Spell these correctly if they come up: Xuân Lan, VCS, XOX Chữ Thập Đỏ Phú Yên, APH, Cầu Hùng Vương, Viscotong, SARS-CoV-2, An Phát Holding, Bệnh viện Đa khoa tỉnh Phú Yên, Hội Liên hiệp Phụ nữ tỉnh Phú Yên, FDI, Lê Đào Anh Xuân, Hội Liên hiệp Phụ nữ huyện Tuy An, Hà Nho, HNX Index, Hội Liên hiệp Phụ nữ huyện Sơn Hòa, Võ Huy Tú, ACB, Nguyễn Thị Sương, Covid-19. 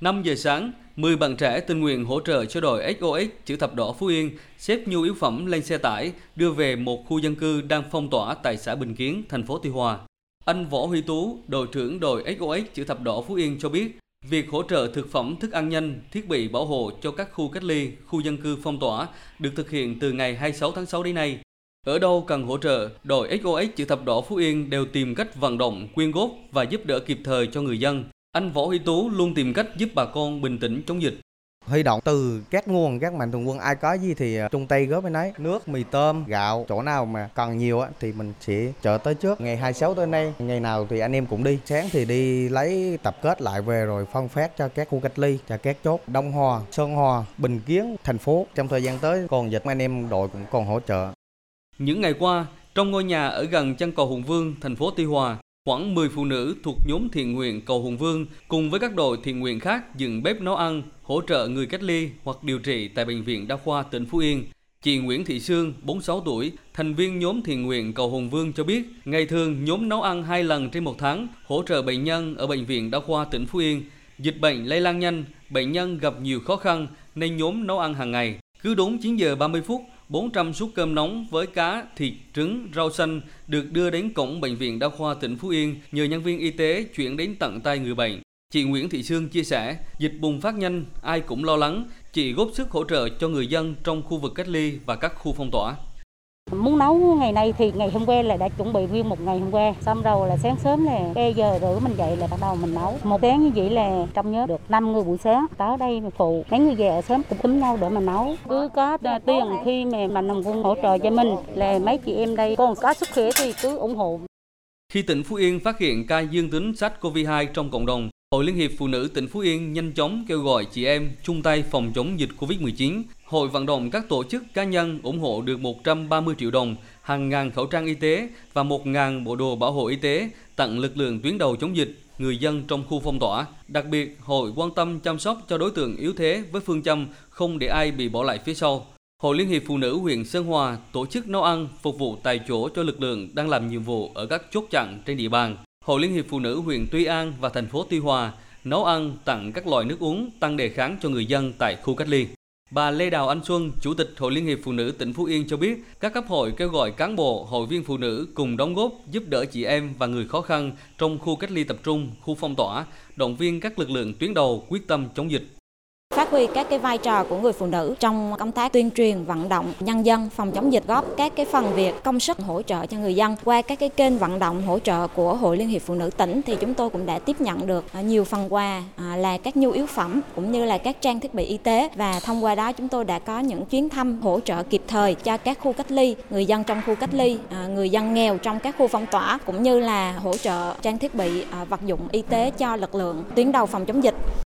5 giờ sáng, 10 bạn trẻ tình nguyện hỗ trợ cho đội XOX Chữ Thập Đỏ Phú Yên xếp nhu yếu phẩm lên xe tải đưa về một khu dân cư đang phong tỏa tại xã Bình Kiến, thành phố Tuy Hòa. Anh Võ Huy Tú, đội trưởng đội XOX Chữ Thập Đỏ Phú Yên cho biết, việc hỗ trợ thực phẩm, thức ăn nhanh, thiết bị bảo hộ cho các khu cách ly, khu dân cư phong tỏa được thực hiện từ ngày 26 tháng 6 đến nay. Ở đâu cần hỗ trợ, đội XOX Chữ Thập Đỏ Phú Yên đều tìm cách vận động, quyên góp và giúp đỡ kịp thời cho người dân. Anh Võ Huy Tú luôn tìm cách giúp bà con bình tĩnh chống dịch. Huy động từ các nguồn, các mạnh thường quân, ai có gì thì chung tay góp với nấy. Nước, mì tôm, gạo, chỗ nào mà cần nhiều thì mình sẽ chở tới trước. Ngày 26 tới nay, ngày nào thì anh em cũng đi. Sáng thì đi lấy tập kết lại về rồi phân phát cho các khu cách ly, cho các chốt Đông Hòa, Sơn Hòa, Bình Kiến, thành phố. Trong thời gian tới còn dịch, anh em đội cũng còn hỗ trợ. Những ngày qua, trong ngôi nhà ở gần chân cầu Hùng Vương, thành phố Tuy Hòa, khoảng 10 phụ nữ thuộc nhóm thiện nguyện Cầu Hùng Vương cùng với các đội thiện nguyện khác dựng bếp nấu ăn, hỗ trợ người cách ly hoặc điều trị tại Bệnh viện Đa khoa tỉnh Phú Yên. Chị Nguyễn Thị Sương, 46 tuổi, thành viên nhóm thiện nguyện Cầu Hùng Vương cho biết, ngày thường nhóm nấu ăn 2 lần trên 1 tháng, hỗ trợ bệnh nhân ở Bệnh viện Đa khoa tỉnh Phú Yên. Dịch bệnh lây lan nhanh, bệnh nhân gặp nhiều khó khăn nên nhóm nấu ăn hàng ngày. Cứ đúng 9 giờ 30 phút, 400 suất cơm nóng với cá, thịt, trứng, rau xanh được đưa đến cổng Bệnh viện Đa khoa tỉnh Phú Yên nhờ nhân viên y tế chuyển đến tận tay người bệnh. Chị Nguyễn Thị Sương chia sẻ, dịch bùng phát nhanh, ai cũng lo lắng, chị góp sức hỗ trợ cho người dân trong khu vực cách ly và các khu phong tỏa. Muốn nấu ngày nay thì ngày hôm qua là đã chuẩn bị nguyên một ngày hôm qua, xong rồi là sáng sớm là 3 giờ rưỡi mình dậy là bắt đầu mình nấu. Một tiếng như vậy là trong nhớ được 5 người buổi sáng, tới đây mình phụ, mấy người về ở sớm cũng túm nhau để mà nấu. Cứ có tiền khi mà mạnh thường quân hỗ trợ cho mình là mấy chị em đây còn có sức khỏe thì cứ ủng hộ. Khi tỉnh Phú Yên phát hiện ca dương tính SARS-CoV-2 trong cộng đồng, Hội Liên hiệp Phụ nữ tỉnh Phú Yên nhanh chóng kêu gọi chị em chung tay phòng chống dịch Covid-19. Hội vận động các tổ chức cá nhân ủng hộ được 130 triệu đồng, hàng ngàn khẩu trang y tế và 1.000 bộ đồ bảo hộ y tế tặng lực lượng tuyến đầu chống dịch, người dân trong khu phong tỏa. Đặc biệt, hội quan tâm chăm sóc cho đối tượng yếu thế với phương châm không để ai bị bỏ lại phía sau. Hội Liên hiệp Phụ nữ huyện Sơn Hòa tổ chức nấu ăn phục vụ tại chỗ cho lực lượng đang làm nhiệm vụ ở các chốt chặn trên địa bàn. Hội Liên hiệp Phụ nữ huyện Tuy An và thành phố Tuy Hòa nấu ăn tặng các loại nước uống tăng đề kháng cho người dân tại khu cách ly. Bà Lê Đào Anh Xuân, Chủ tịch Hội Liên hiệp Phụ nữ tỉnh Phú Yên cho biết, các cấp hội kêu gọi cán bộ, hội viên phụ nữ cùng đóng góp giúp đỡ chị em và người khó khăn trong khu cách ly tập trung, khu phong tỏa, động viên các lực lượng tuyến đầu quyết tâm chống dịch. Phát huy các vai trò của người phụ nữ trong công tác tuyên truyền vận động nhân dân phòng chống dịch, góp các phần việc công sức hỗ trợ cho người dân qua các kênh vận động hỗ trợ của Hội Liên hiệp Phụ nữ tỉnh thì chúng tôi cũng đã tiếp nhận được nhiều phần quà là các nhu yếu phẩm cũng như là các trang thiết bị y tế, và thông qua đó chúng tôi đã có những chuyến thăm hỗ trợ kịp thời cho các khu cách ly, người dân trong khu cách ly, người dân nghèo trong các khu phong tỏa, cũng như là hỗ trợ trang thiết bị vật dụng y tế cho lực lượng tuyến đầu phòng chống dịch.